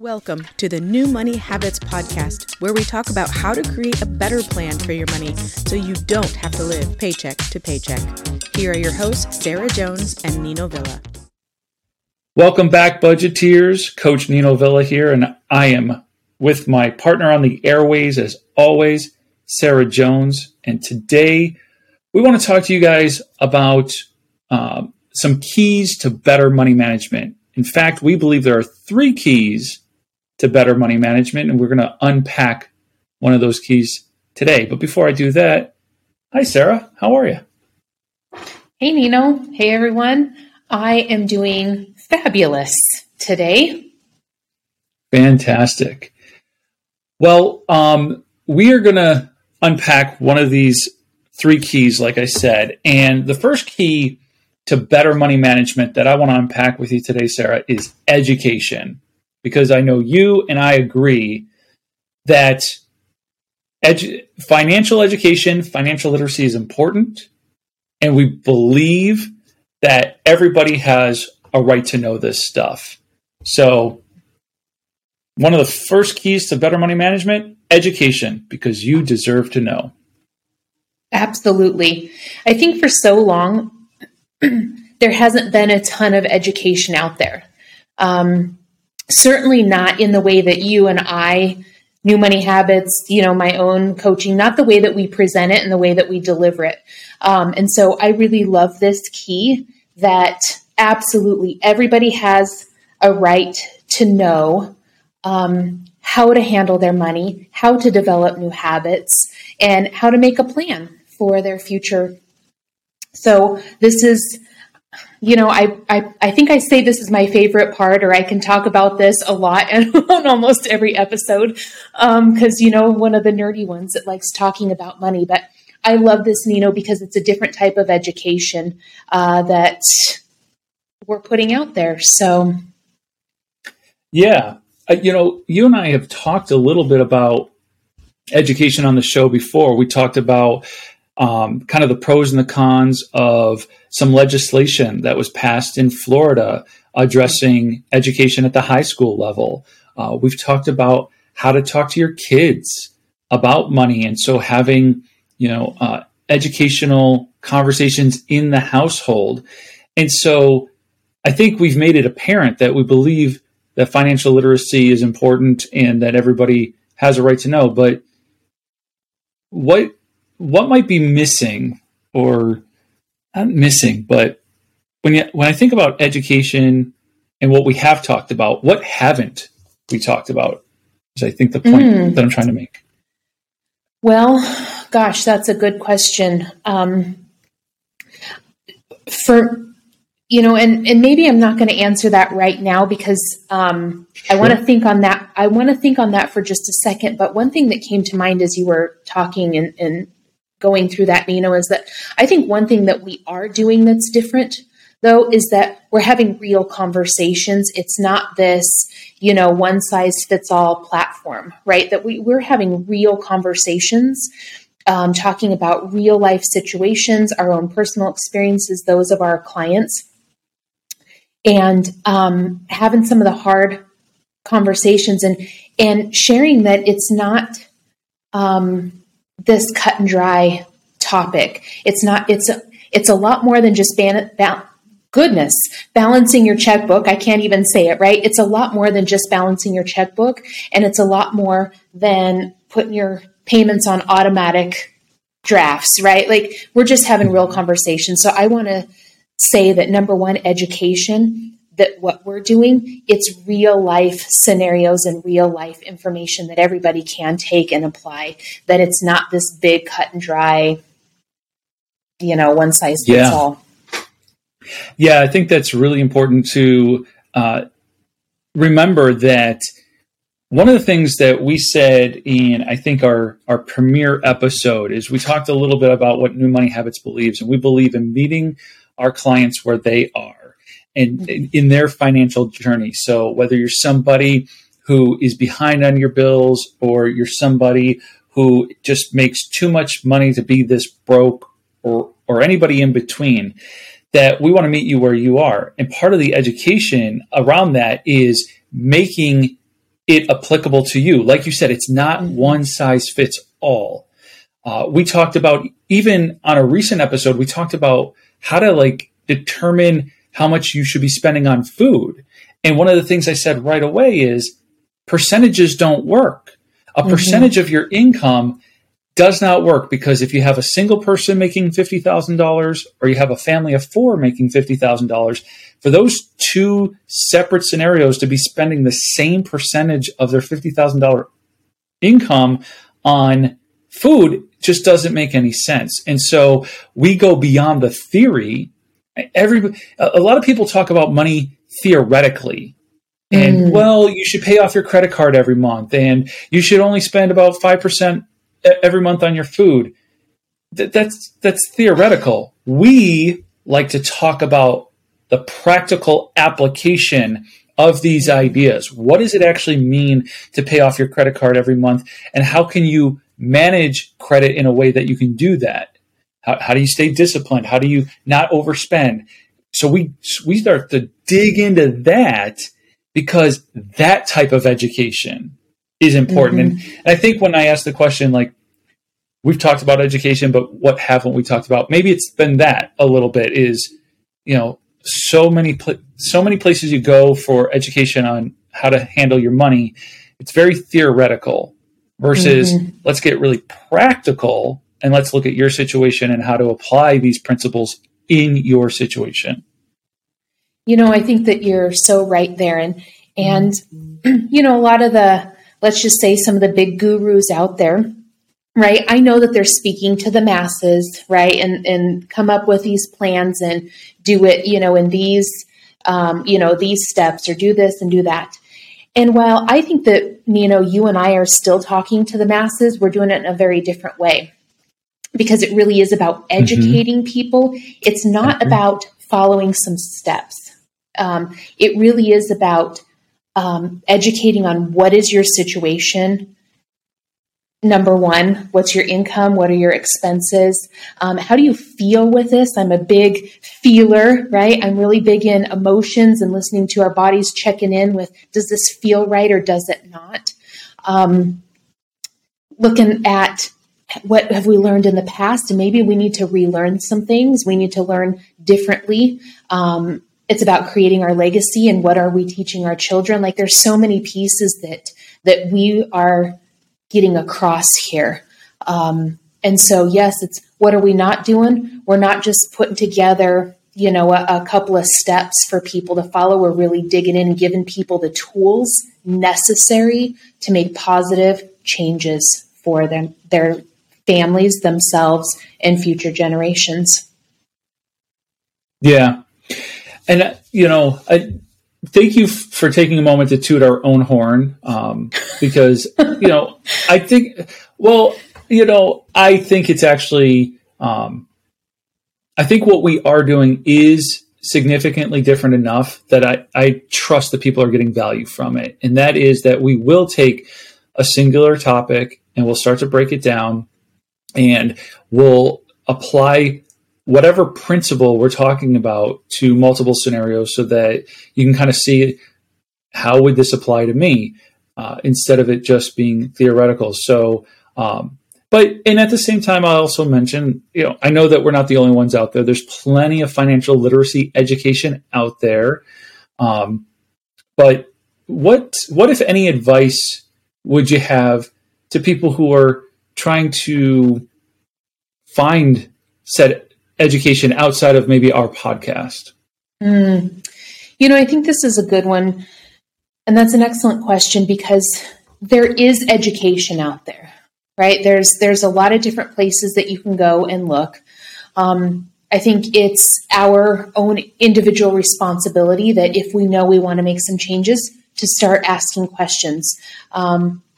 Welcome to the New Money Habits Podcast, where we talk about how to create a better plan for your money so you don't have to live paycheck to paycheck. Here are your hosts, Sarah Jones and Nino Villa. Welcome back, budgeteers. Coach Nino Villa here, and I am with my partner on the airways, as always, Sarah Jones. And today, we want to talk to you guys about some keys to better money management. In fact, we believe there are three keys to better money management, and we're going to unpack one of those keys today. But before I do that, hi, Sarah. How are you? Hey, Nino. Hey, everyone. I am doing fabulous today. Fantastic. Well, we are going to unpack one of these three keys, like I said. And the first key to better money management that I want to unpack with you today, Sarah, is education. Because I know you and I agree that financial education, financial literacy is important. And we believe that everybody has a right to know this stuff. So one of the first keys to better money management, education, because you deserve to know. Absolutely. I think for so long, there hasn't been a ton of education out there. Certainly not in the way that you and I, New Money Habits, my own coaching, not the way that we present it and the way that we deliver it. And so I really love this key that absolutely everybody has a right to know how to handle their money, how to develop new habits, and how to make a plan for their future. So this is, I think I say this is my favorite part, or I can talk about this a lot on almost every episode, because, one of the nerdy ones that likes talking about money. But I love this, Nino, because it's a different type of education that we're putting out there. So, yeah, you and I have talked a little bit about education on the show before. We talked about kind of the pros and the cons of some legislation that was passed in Florida addressing education at the high school level. We've talked about how to talk to your kids about money. And so having, educational conversations in the household. And so I think we've made it apparent that we believe that financial literacy is important and that everybody has a right to know. But what might be missing, or not missing, but when I think about education and what we have talked about, what haven't we talked about? Is I think the point that I'm trying to make. Well, gosh, that's a good question. And maybe I'm not going to answer that right now because I want to think on that. I want to think on that for just a second. But one thing that came to mind as you were talking and going through that, Nino, is that I think one thing that we are doing that's different, though, is that we're having real conversations. It's not this, one size fits all platform, right? That we're having real conversations, talking about real life situations, our own personal experiences, those of our clients, and having some of the hard conversations and sharing that it's not this cut and dry topic. It's a lot more than just balancing your checkbook. I can't even say it right. It's a lot more than just balancing your checkbook, and it's a lot more than putting your payments on automatic drafts, right? Like, we're just having real conversations. So I want to say that number one, education, that what we're doing, it's real life scenarios and real life information that everybody can take and apply, that it's not this big cut and dry, one size fits all. Yeah, I think that's really important to remember that one of the things that we said in, I think, our premiere episode is we talked a little bit about what New Money Habits believes, and we believe in meeting our clients where they are and in their financial journey. So whether you're somebody who is behind on your bills, or you're somebody who just makes too much money to be this broke, or anybody in between, that we want to meet you where you are. And part of the education around that is making it applicable to you. Like you said, it's not one size fits all. We talked about, even on a recent episode, we talked about how to like determine how much you should be spending on food. And one of the things I said right away is percentages don't work. A percentage of your income does not work, because if you have a single person making $50,000 or you have a family of four making $50,000, for those two separate scenarios to be spending the same percentage of their $50,000 income on food just doesn't make any sense. And so we go beyond the theory. A lot of people talk about money theoretically. And well, you should pay off your credit card every month, and you should only spend about 5% every month on your food. That's theoretical. We like to talk about the practical application of these ideas. What does it actually mean to pay off your credit card every month? And how can you manage credit in a way that you can do that? How do you stay disciplined? How do you not overspend? So we start to dig into that, because that type of education is important. And I think when I asked the question, like, we've talked about education, but what haven't we talked about? Maybe it's been that a little bit is, you know, so many places you go for education on how to handle your money. It's very theoretical versus let's get really practical and let's look at your situation and how to apply these principles in your situation. You know, I think that you're so right there. And, you know, a lot of the, let's just say some of the big gurus out there, right? I know that they're speaking to the masses, right? And come up with these plans and do it, you know, in these, you know, these steps, or do this and do that. And while I think that, you know, you and I are still talking to the masses, we're doing it in a very different way, because it really is about educating people. It's not about following some steps. It really is about educating on what is your situation. Number one, what's your income? What are your expenses? How do you feel with this? I'm a big feeler, right? I'm really big in emotions and listening to our bodies, checking in with, does this feel right or does it not? Looking at what have we learned in the past, and maybe we need to relearn some things. We need to learn differently. It's about creating our legacy, and what are we teaching our children? Like, there's so many pieces that we are getting across here. And so, yes, it's what are we not doing? We're not just putting together, you know, a couple of steps for people to follow. We're really digging in and giving people the tools necessary to make positive changes for them, their families, themselves, and future generations. Yeah. And, you know, I thank you for taking a moment to toot our own horn, because, you know, I think it's actually, I think what we are doing is significantly different enough that I trust that people are getting value from it. And that is that we will take a singular topic and we'll start to break it down, and we'll apply whatever principle we're talking about to multiple scenarios, so that you can kind of see, how would this apply to me, instead of it just being theoretical. So, but at the same time, I also mention, you know, I know that we're not the only ones out there. There's plenty of financial literacy education out there. But what if any advice would you have to people who are trying to find said education outside of maybe our podcast? You know, I think this is a good one. And that's an excellent question, because there is education out there, right? There's a lot of different places that you can go and look. I think it's our own individual responsibility that if we know we want to make some changes, to start asking questions,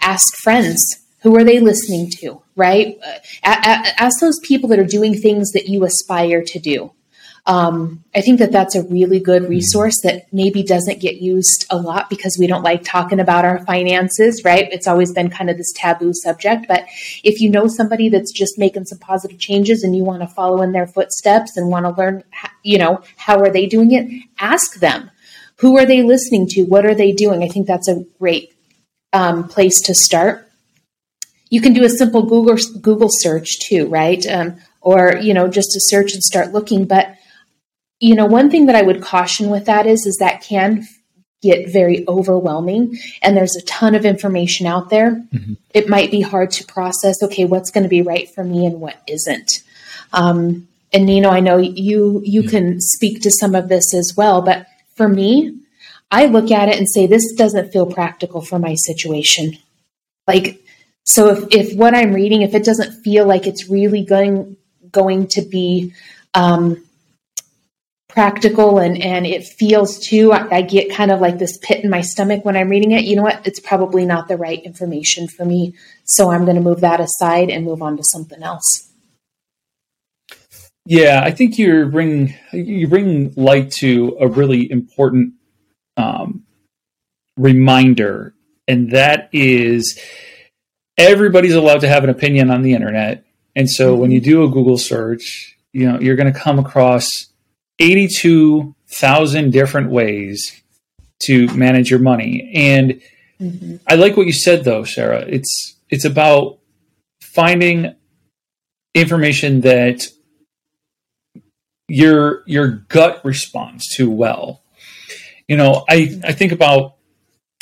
ask friends. Who are they listening to, right? Ask those people that are doing things that you aspire to do. I think that that's a really good resource that maybe doesn't get used a lot, because we don't like talking about our finances, right? It's always been kind of this taboo subject. But if you know somebody that's just making some positive changes and you want to follow in their footsteps and want to learn, you know, how are they doing it? Ask them. Who are they listening to? What are they doing? I think that's a great place to start. You can do a simple Google search too, right? Or, you know, just to search and start looking. But, you know, one thing that I would caution with that is that can get very overwhelming, and there's a ton of information out there. Mm-hmm. It might be hard to process, okay, what's going to be right for me and what isn't. And Nino, I know you yeah. can speak to some of this as well, but for me, I look at it and say, this doesn't feel practical for my situation. Like, so if what I'm reading, if it doesn't feel like it's really going to be practical and it feels too, I get kind of like this pit in my stomach when I'm reading it, you know what? It's probably not the right information for me. So I'm going to move that aside and move on to something else. Yeah, I think you bring light to a really important reminder, and that is everybody's allowed to have an opinion on the internet. And so when you do a Google search, you know, you're going to come across 82,000 different ways to manage your money. And mm-hmm. I like what you said though, Sarah. It's about finding information that your gut responds to well. You know, I think about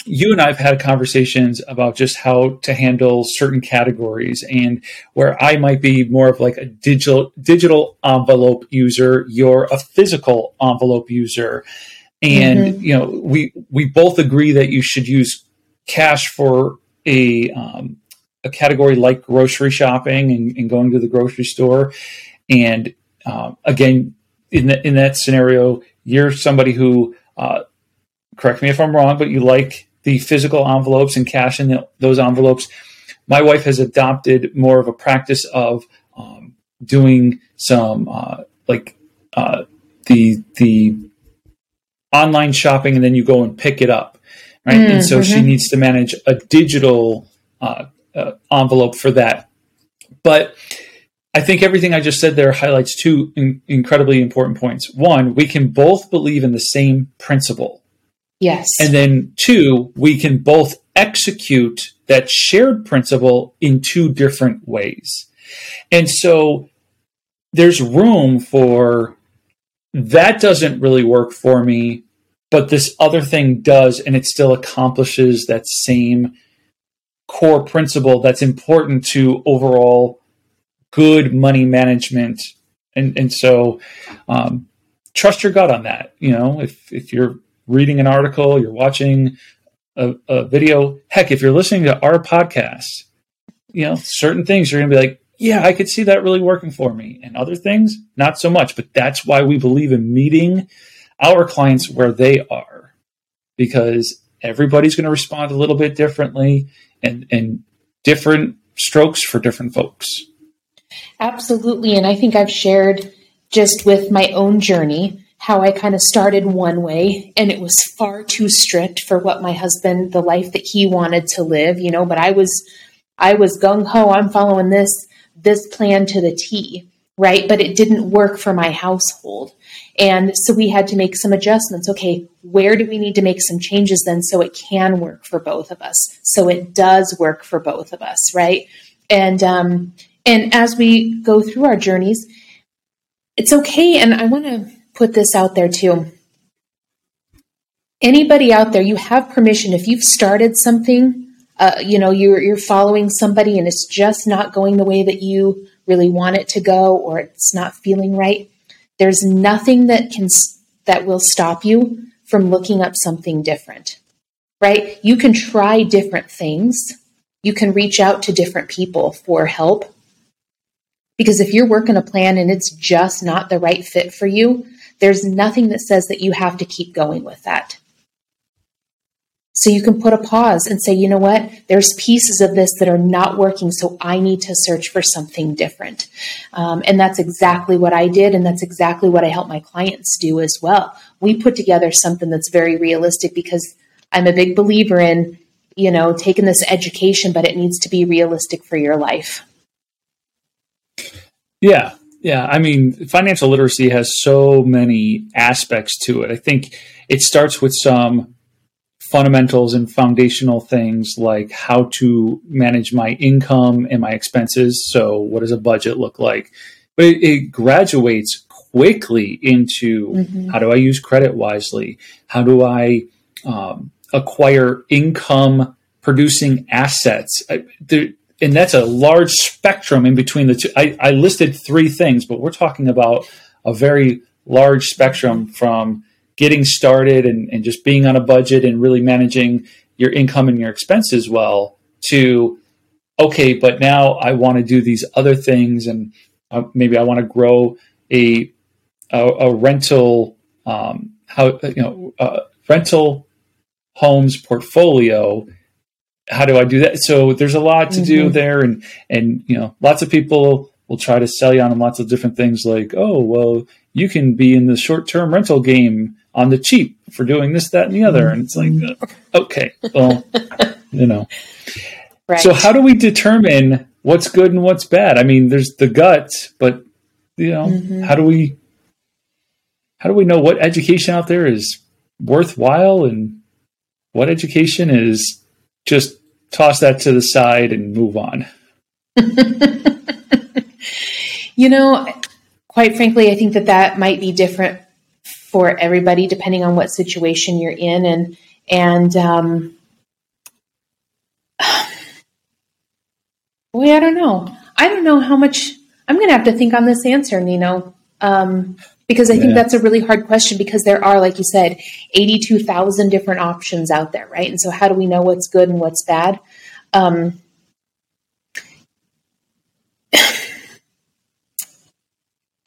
you and I've had conversations about just how to handle certain categories, and where I might be more of like a digital envelope user, you're a physical envelope user. And, mm-hmm. you know, we both agree that you should use cash for a category like grocery shopping and going to the grocery store. And again, in that scenario, you're somebody who, correct me if I'm wrong, but you like the physical envelopes and cash in those envelopes. My wife has adopted more of a practice of doing some the online shopping, and then you go and pick it up, right? Mm-hmm. And so she needs to manage a digital envelope for that. But I think everything I just said there highlights two incredibly important points. One, we can both believe in the same principle. Yes. And then two, we can both execute that shared principle in two different ways. And so there's room for that doesn't really work for me, but this other thing does, and it still accomplishes that same core principle that's important to overall good money management. And so trust your gut on that. You know, if you're reading an article, you're watching a video. Heck, if you're listening to our podcast, you know, certain things you're going to be like, yeah, I could see that really working for me. And other things, not so much. But that's why we believe in meeting our clients where they are, because everybody's going to respond a little bit differently, and different strokes for different folks. Absolutely. And I think I've shared just with my own journey how I kind of started one way, and it was far too strict for what my husband, the life that he wanted to live, you know, but I was gung-ho, I'm following this plan to the T, right? But it didn't work for my household. And so we had to make some adjustments. Okay, where do we need to make some changes then so it can work for both of us? So it does work for both of us, right? And as we go through our journeys, it's okay. And I want to put this out there too. Anybody out there, you have permission. If you've started something, you know, you're following somebody and it's just not going the way that you really want it to go, or it's not feeling right, there's nothing that will stop you from looking up something different, right? You can try different things. You can reach out to different people for help, because if you're working a plan and it's just not the right fit for you, there's nothing that says that you have to keep going with that. So you can put a pause and say, you know what, there's pieces of this that are not working, so I need to search for something different. And that's exactly what I did, and that's exactly what I help my clients do as well. We put together something that's very realistic, because I'm a big believer in, you know, taking this education, but it needs to be realistic for your life. Yeah. I mean, financial literacy has so many aspects to it. I think it starts with some fundamentals and foundational things like how to manage my income and my expenses. So what does a budget look like? But it graduates quickly into how do I use credit wisely? How do I acquire income producing assets? And that's a large spectrum in between the two. I listed three things, but we're talking about a very large spectrum from getting started and just being on a budget and really managing your income and your expenses well to, okay, but now I want to do these other things and maybe I want to grow a rental rental homes portfolio. How do I do that? So there's a lot to do there, and you know, lots of people will try to sell you on lots of different things like, oh, well, you can be in the short-term rental game on the cheap for doing this, that, and the other. And it's like, okay, well, you know. Right. So how do we determine what's good and what's bad? I mean, there's the gut, but you know, how do we know what education out there is worthwhile and what education is just toss that to the side and move on? You know, quite frankly, I think that might be different for everybody depending on what situation you're in. And boy, I don't know. I don't know how much. I'm going to have to think on this answer, Nino, because I think that's a really hard question, because there are, like you said, 82,000 different options out there, right? And so how do we know what's good and what's bad?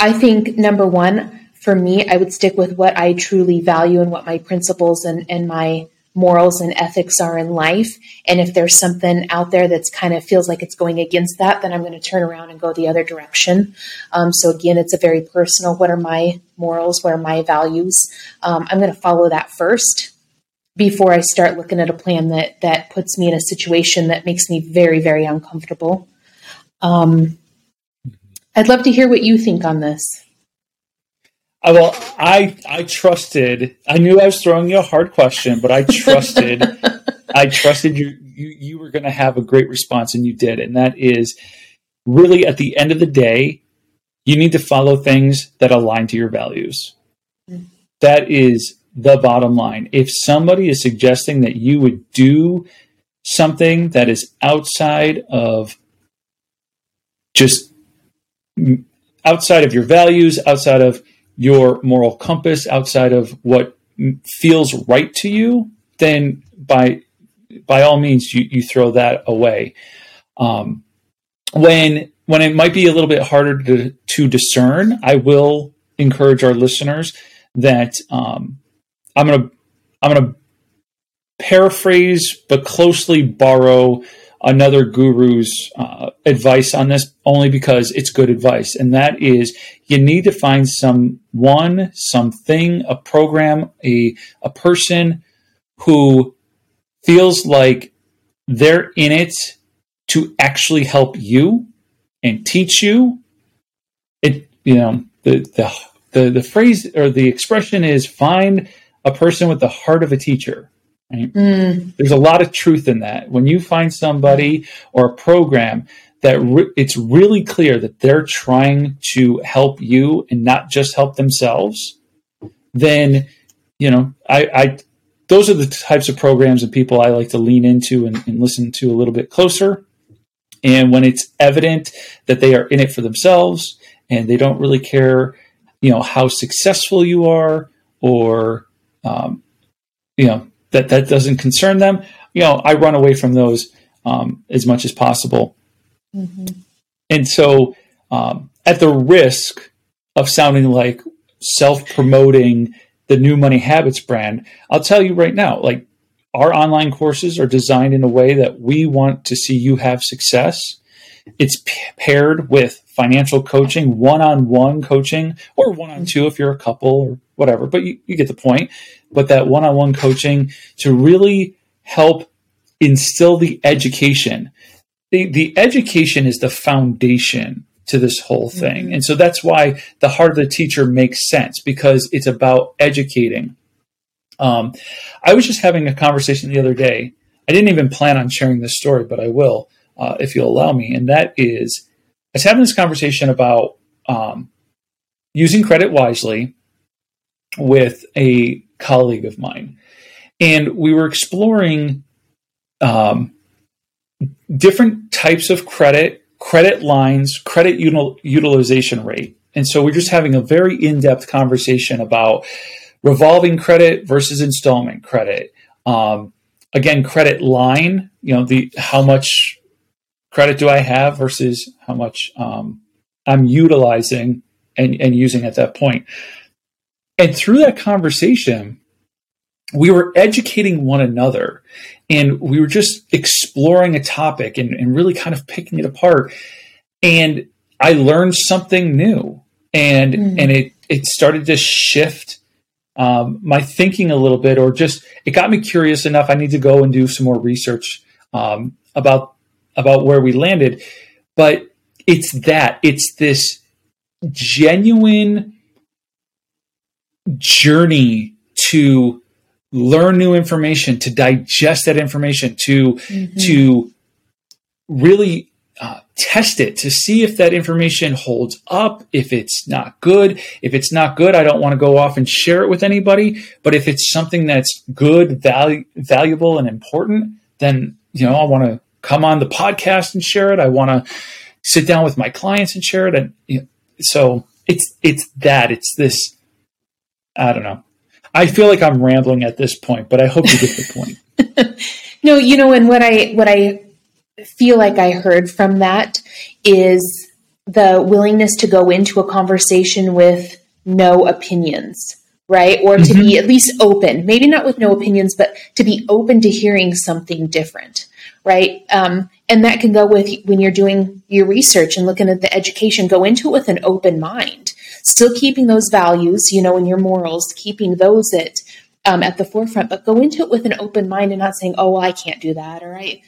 I think number one, for me, I would stick with what I truly value and what my principles and my morals and ethics are in life. And if there's something out there that's kind of feels like it's going against that, then I'm going to turn around and go the other direction. So again, it's a very personal, what are my morals? What are my values? I'm going to follow that first before I start looking at a plan that puts me in a situation that makes me very, very uncomfortable. I'd love to hear what you think on this. Well, I trusted. I knew I was throwing you a hard question, but I trusted. I trusted you. You were going to have a great response, and you did. And that is really, at the end of the day, you need to follow things that align to your values. That is the bottom line. If somebody is suggesting that you would do something that is outside of your values, outside of your moral compass, outside of what feels right to you, then by all means, you throw that away. When it might be a little bit harder to discern, I will encourage our listeners that I'm going to paraphrase but closely borrow another guru's advice on this, only because it's good advice. And that is, you need to find someone, something, a program, a person who feels like they're in it to actually help you and teach you. It, you know, the phrase or the expression is, find a person with the heart of a teacher. Right? There's a lot of truth in that. When you find somebody or a program that it's really clear that they're trying to help you and not just help themselves, then, you know, those are the types of programs and people I like to lean into and listen to a little bit closer. And when it's evident that they are in it for themselves and they don't really care, you know, how successful you are or, you know, that doesn't concern them, you know, I run away from those as much as possible. And so at the risk of sounding like self-promoting the New Money Habits brand, I'll tell you right now, like, our online courses are designed in a way that we want to see you have success. It's paired with financial coaching, one-on-one coaching, or one-on-two if you're a couple or whatever, but you get the point. But that one-on-one coaching to really help instill the education. The education is the foundation to this whole thing. And so that's why the heart of the teacher makes sense, because it's about educating. I was just having a conversation the other day. I didn't even plan on sharing this story, but I will if you'll allow me. And that is, I was having this conversation about using credit wisely with a colleague of mine. And we were exploring different types of credit, credit lines, credit utilization rate. And so we're just having a very in-depth conversation about revolving credit versus installment credit. Again, credit line, you know, the how much credit do I have versus how much I'm utilizing and using at that point. And through that conversation, we were educating one another, and we were just exploring a topic and really kind of picking it apart. And I learned something new, and it started to shift my thinking a little bit, or just it got me curious enough. I need to go and do some more research about where we landed. But it's this genuine journey to learn new information, to digest that information, to really test it, to see if that information holds up. If it's not good, I don't want to go off and share it with anybody. But if it's something that's good, valuable, and important, then, you know, I want to come on the podcast and share it. I want to sit down with my clients and share it. And you know, so it's this, I don't know. I feel like I'm rambling at this point, but I hope you get the point. No, you know, and what I feel like I heard from that is the willingness to go into a conversation with no opinions, right? Or to be at least open, maybe not with no opinions, but to be open to hearing something different, right? And that can go with when you're doing your research and looking at the education, go into it with an open mind, still keeping those values, you know, and your morals, keeping those at the forefront, but go into it with an open mind and not saying, oh, well, I can't do that. All right.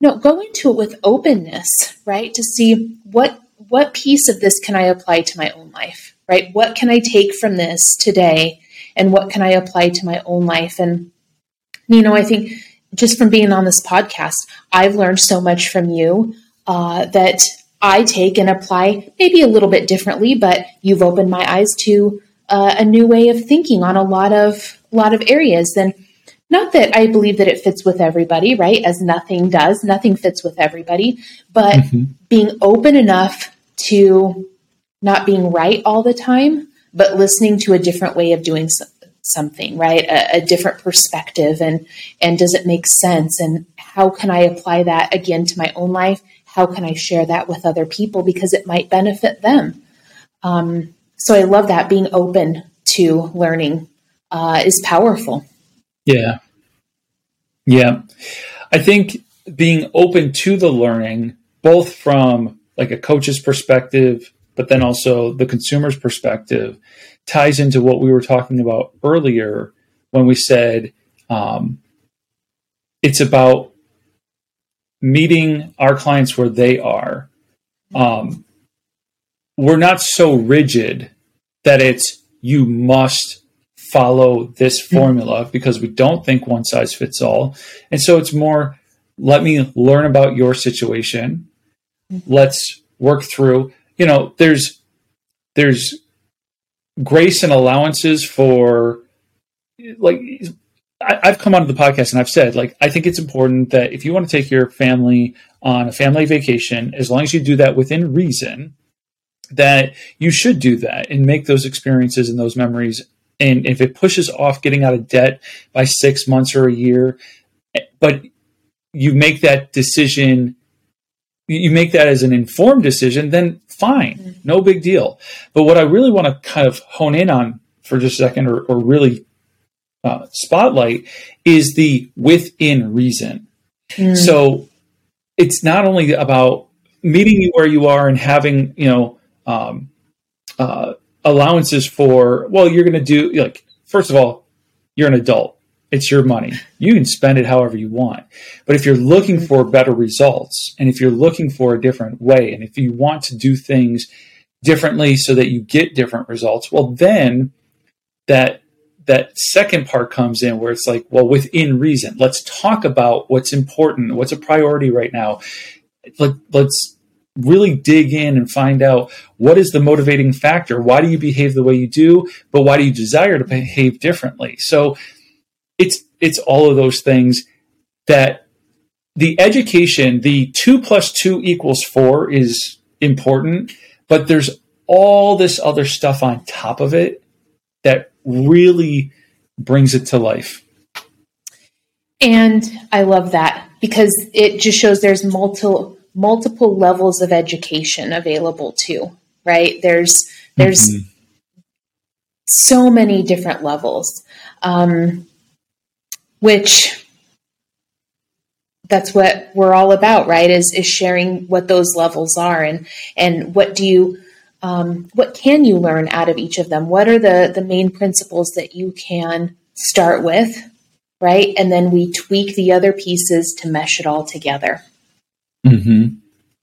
No, go into it with openness, right? To see what piece of this can I apply to my own life, right? What can I take from this today, and what can I apply to my own life? And, you know, I think just from being on this podcast, I've learned so much from you that I take and apply maybe a little bit differently, but you've opened my eyes to a new way of thinking on a lot of areas. Then, not that I believe that it fits with everybody, right? As nothing does, nothing fits with everybody, but being open enough to not being right all the time, but listening to a different way of doing something, right? A different perspective, and does it make sense? And how can I apply that again to my own life? How can I share that with other people because it might benefit them? So I love that being open to learning is powerful. Yeah. I think being open to the learning, both from like a coach's perspective, but then also the consumer's perspective, ties into what we were talking about earlier when we said it's about meeting our clients where they are. We're not so rigid that it's you must follow this formula, because we don't think one size fits all. And so it's more, let me learn about your situation. Let's work through, you know, there's grace and allowances for, like, I've come onto the podcast and I've said, like, I think it's important that if you want to take your family on a family vacation, as long as you do that within reason, that you should do that and make those experiences and those memories. And if it pushes off getting out of debt by 6 months or a year, but you make that decision, you make that as an informed decision, then fine, no big deal. But what I really want to kind of hone in on for just a second, or really spotlight, is the within reason. So it's not only about meeting you where you are and having, you know, allowances for, well, you're going to do, like, first of all, you're an adult. It's your money. You can spend it however you want. But if you're looking for better results, and if you're looking for a different way, and if you want to do things differently so that you get different results, well, then that that second part comes in where it's like, well, within reason, let's talk about what's important, what's a priority right now. Let's really dig in and find out what is the motivating factor. Why do you behave the way you do, but why do you desire to behave differently? So it's all of those things that the education, the 2 + 2 = 4 is important, but there's all this other stuff on top of it that really brings it to life. And I love that because it just shows there's multiple levels of education available too, right? There's mm-hmm. so many different levels, which that's what we're all about, right? Is sharing what those levels are and what can you learn out of each of them? What are the main principles that you can start with, right? And then we tweak the other pieces to mesh it all together. Mm-hmm.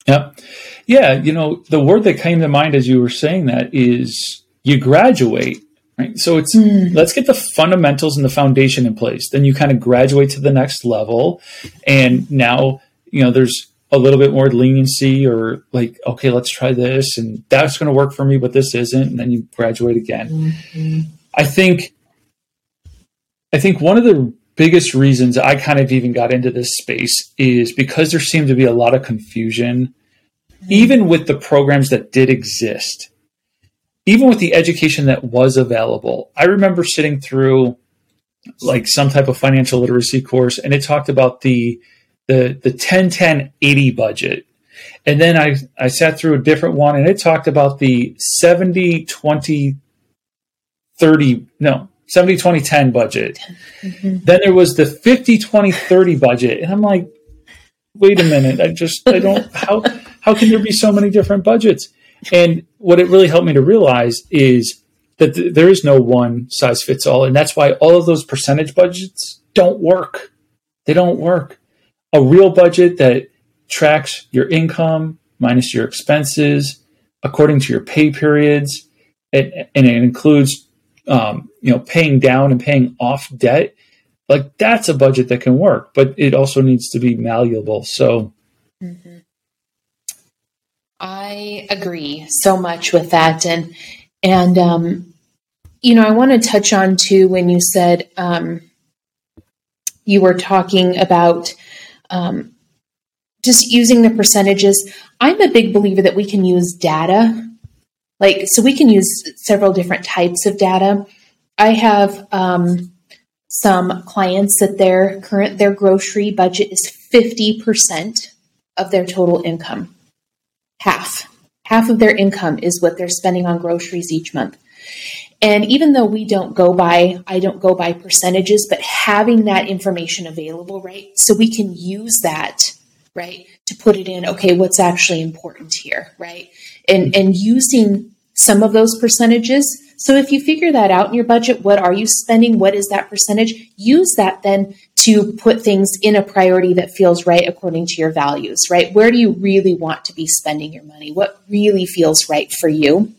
Yep. Yeah. You know, the word that came to mind as you were saying that is you graduate, right? So it's, let's get the fundamentals and the foundation in place. Then you kind of graduate to the next level. And now, you know, there's a little bit more leniency or like, okay, let's try this and that's going to work for me, but this isn't. And then you graduate again. Mm-hmm. I think one of the biggest reasons I kind of even got into this space is because there seemed to be a lot of confusion, even with the programs that did exist, even with the education that was available. I remember sitting through like some type of financial literacy course and it talked about the 10-10-80 budget. And then I sat through a different one and it talked about the 70-20-10 budget. Mm-hmm. Then there was the 50-20-30 budget. And I'm like, wait a minute. How can there be so many different budgets? And what it really helped me to realize is that there is no one size fits all. And that's why all of those percentage budgets don't work. They don't work. A real budget that tracks your income minus your expenses according to your pay periods. And it includes, paying down and paying off debt, like that's a budget that can work, but it also needs to be malleable. So mm-hmm. I agree so much with that. And I want to touch on too, when you said, you were talking about, just using the percentages. I'm a big believer that we can use data. Like, so we can use several different types of data. I have some clients that their grocery budget is 50% of their total income. Half of their income is what they're spending on groceries each month. And even though I don't go by percentages, but having that information available, right? So we can use that, right, to put it in, okay, what's actually important here, right? And using some of those percentages. So if you figure that out in your budget, what are you spending? What is that percentage? Use that then to put things in a priority that feels right according to your values, right? Where do you really want to be spending your money? What really feels right for you?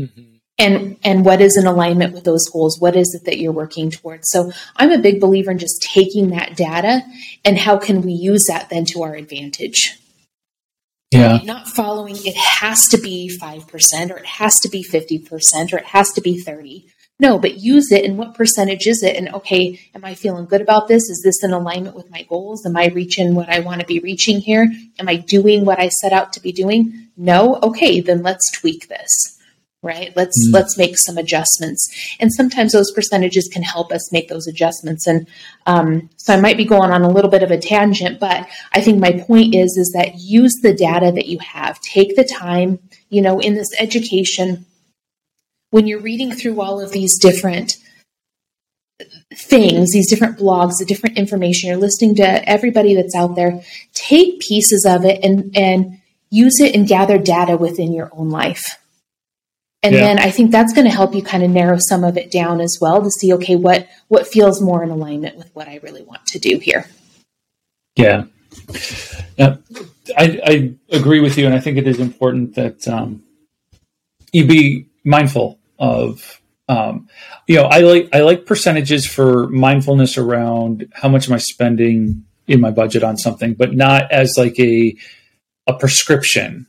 Mm-hmm. And what is in alignment with those goals? What is it that you're working towards? So I'm a big believer in just taking that data and how can we use that then to our advantage? Yeah. Not following, it has to be 5% or it has to be 50% or it has to be 30. No, but use it and what percentage is it? And okay, am I feeling good about this? Is this in alignment with my goals? Am I reaching what I want to be reaching here? Am I doing what I set out to be doing? No? Okay, then let's tweak this. Right? Let's make some adjustments. And sometimes those percentages can help us make those adjustments. And, so I might be going on a little bit of a tangent, but I think my point is that use the data that you have, take the time, in this education, when you're reading through all of these different things, these different blogs, the different information, you're listening to everybody that's out there, take pieces of it and use it and gather data within your own life. And then I think that's going to help you kind of narrow some of it down as well to see, okay, what feels more in alignment with what I really want to do here. Yeah. Now, I agree with you. And I think it is important that you be mindful of I like percentages for mindfulness around how much am I spending in my budget on something, but not as like a prescription.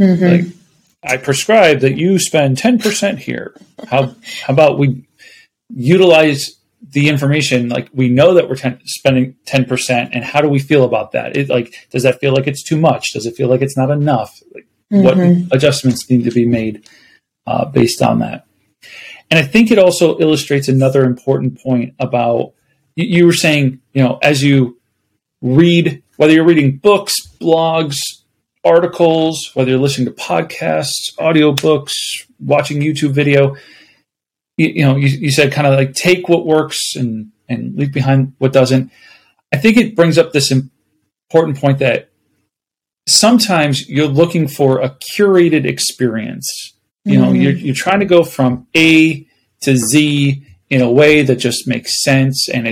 Mm-hmm. Like I prescribe that you spend 10% here. How about we utilize the information? Like we know that we're spending 10%, and how do we feel about that? It like, does that feel like it's too much? Does it feel like it's not enough? Like, mm-hmm. What adjustments need to be made based on that? And I think it also illustrates another important point about, you were saying, as you read, whether you're reading books, blogs, articles, whether you're listening to podcasts, audiobooks, watching YouTube video, you said kind of like take what works and leave behind what doesn't. I think it brings up this important point that sometimes you're looking for a curated experience. You're trying to go from A to Z in a way that just makes sense, and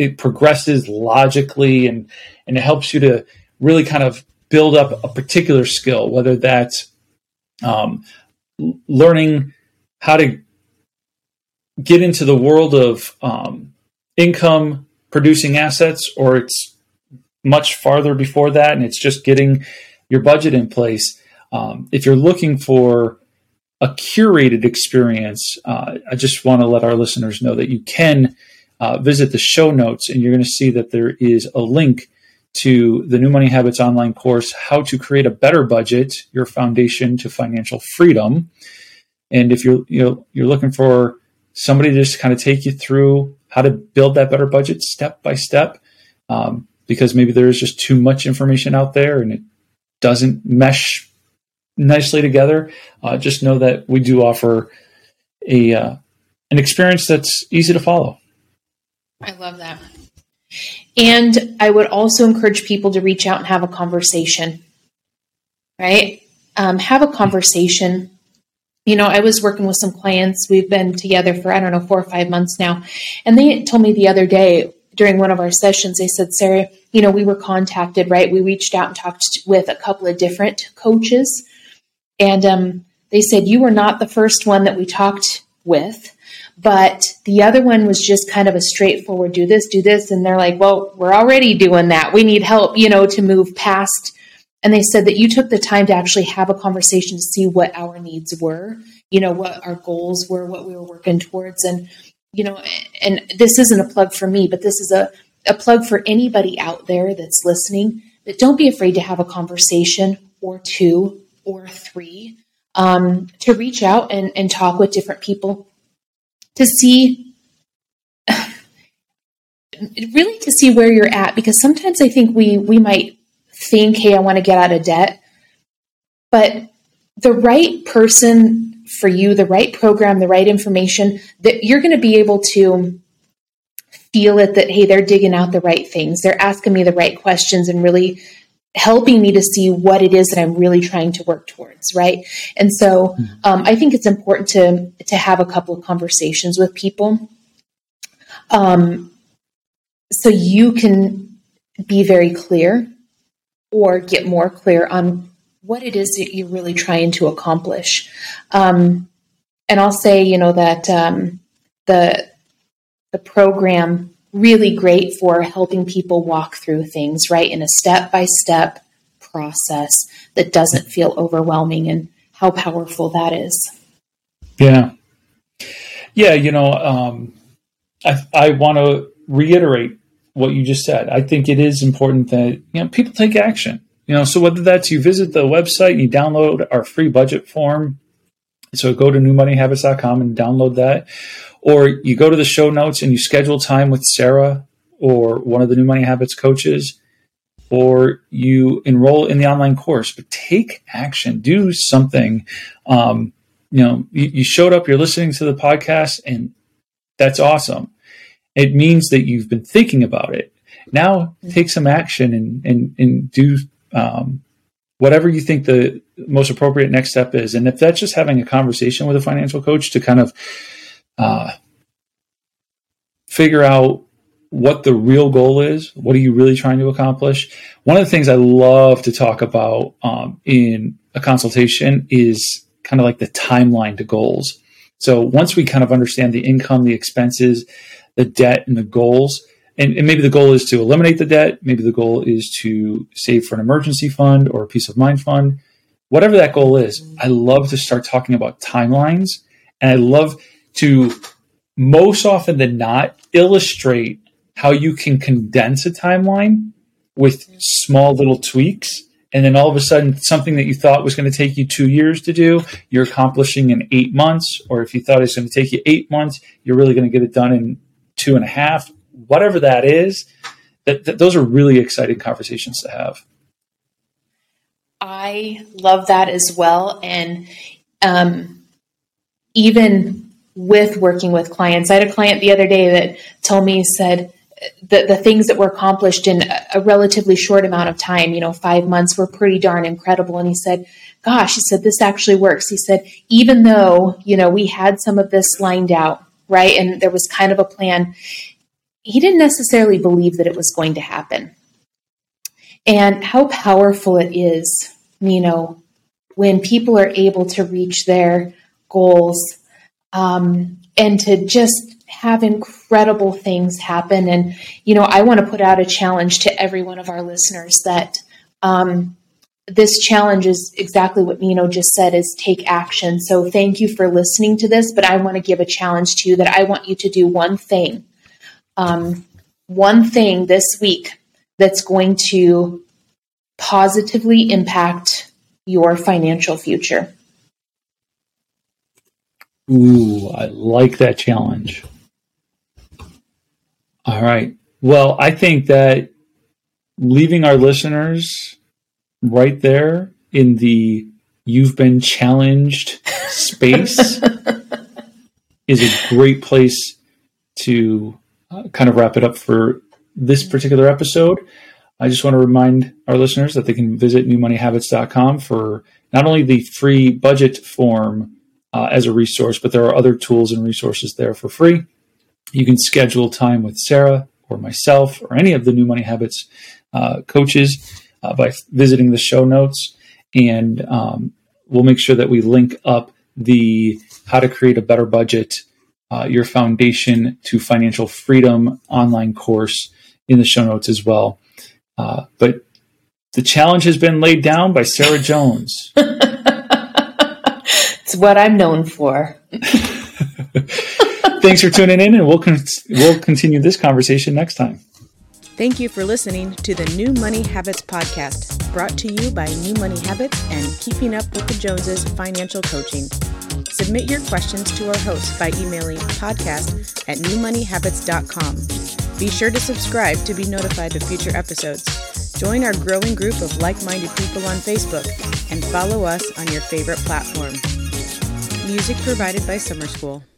it progresses logically, and it helps you to really kind of build up a particular skill, whether that's learning how to get into the world of income producing assets, or it's much farther before that, and it's just getting your budget in place. If you're looking for a curated experience, I just want to let our listeners know that you can visit the show notes, and you're going to see that there is a link to the New Money Habits online course, How to Create a Better Budget, Your Foundation to Financial Freedom. And if you're looking for somebody to just kind of take you through how to build that better budget step by step, because maybe there is just too much information out there and it doesn't mesh nicely together, just know that we do offer an experience that's easy to follow. I love that. And I would also encourage people to reach out and have a conversation, right? Have a conversation. I was working with some clients. We've been together for, 4 or 5 months now. And they told me the other day during one of our sessions, they said, Sarah, we were contacted, right? We reached out and talked with a couple of different coaches. And they said, you were not the first one that we talked with, but the other one was just kind of a straightforward, do this. And they're like, well, we're already doing that. We need help, to move past. And they said that you took the time to actually have a conversation to see what our needs were, what our goals were, what we were working towards. And, and this isn't a plug for me, but this is a plug for anybody out there that's listening, that don't be afraid to have a conversation or two or three, to reach out and talk with different people to see where you're at. Because sometimes I think we might think, hey, I want to get out of debt, but the right person for you, the right program, the right information, that you're going to be able to feel it, that, hey, they're digging out the right things. They're asking me the right questions and really helping me to see what it is that I'm really trying to work towards, right? And so I think it's important to have a couple of conversations with people, so you can be very clear or get more clear on what it is that you're really trying to accomplish. And I'll say, that the program really great for helping people walk through things, right, in a step-by-step process that doesn't feel overwhelming, and how powerful that is. Yeah. Yeah. I want to reiterate what you just said. I think it is important that, people take action, so whether that's you visit the website and you download our free budget form. So go to newmoneyhabits.com and download that, or you go to the show notes and you schedule time with Sarah or one of the New Money Habits coaches, or you enroll in the online course. But take action, do something. You showed up, you're listening to the podcast, and that's awesome. It means that you've been thinking about it. Now take some action and do whatever you think the most appropriate next step is. And if that's just having a conversation with a financial coach to kind of figure out what the real goal is, what are you really trying to accomplish? One of the things I love to talk about in a consultation is kind of like the timeline to goals. So once we kind of understand the income, the expenses, the debt, and the goals, and maybe the goal is to eliminate the debt, maybe the goal is to save for an emergency fund or a peace of mind fund, whatever that goal is, I love to start talking about timelines. And I love to, most often than not, illustrate how you can condense a timeline with small little tweaks. And then all of a sudden, something that you thought was going to take you 2 years to do, you're accomplishing in 8 months. Or if you thought it's going to take you 8 months, you're really going to get it done in 2.5. Whatever that is, those are really exciting conversations to have. I love that as well. And even with working with clients, I had a client the other day that told me, said, the things that were accomplished in a relatively short amount of time, 5 months, were pretty darn incredible. And he said, gosh, he said, this actually works. He said, even though, we had some of this lined out, right? And there was kind of a plan. He didn't necessarily believe that it was going to happen. And how powerful it is, when people are able to reach their goals, and to just have incredible things happen. And, I want to put out a challenge to every one of our listeners that this challenge is exactly what Nino just said, is take action. So thank you for listening to this, but I want to give a challenge to you that I want you to do one thing this week that's going to positively impact your financial future. Ooh, I like that challenge. All right. Well, I think that leaving our listeners right there in the "you've been challenged" space is a great place to kind of wrap it up for this particular episode. I just want to remind our listeners that they can visit newmoneyhabits.com for not only the free budget form as a resource, but there are other tools and resources there for free. You can schedule time with Sarah or myself or any of the New Money Habits coaches by visiting the show notes. And we'll make sure that we link up the How to Create a Better Budget, Your Foundation to Financial Freedom online course in the show notes as well. But the challenge has been laid down by Sarah Jones. It's what I'm known for. Thanks for tuning in, and we'll continue this conversation next time. Thank you for listening to the New Money Habits Podcast, brought to you by New Money Habits and Keeping Up with the Joneses Financial Coaching. Submit your questions to our host by emailing podcast@newmoneyhabits.com. Be sure to subscribe to be notified of future episodes. Join our growing group of like-minded people on Facebook and follow us on your favorite platform. Music provided by Summer School.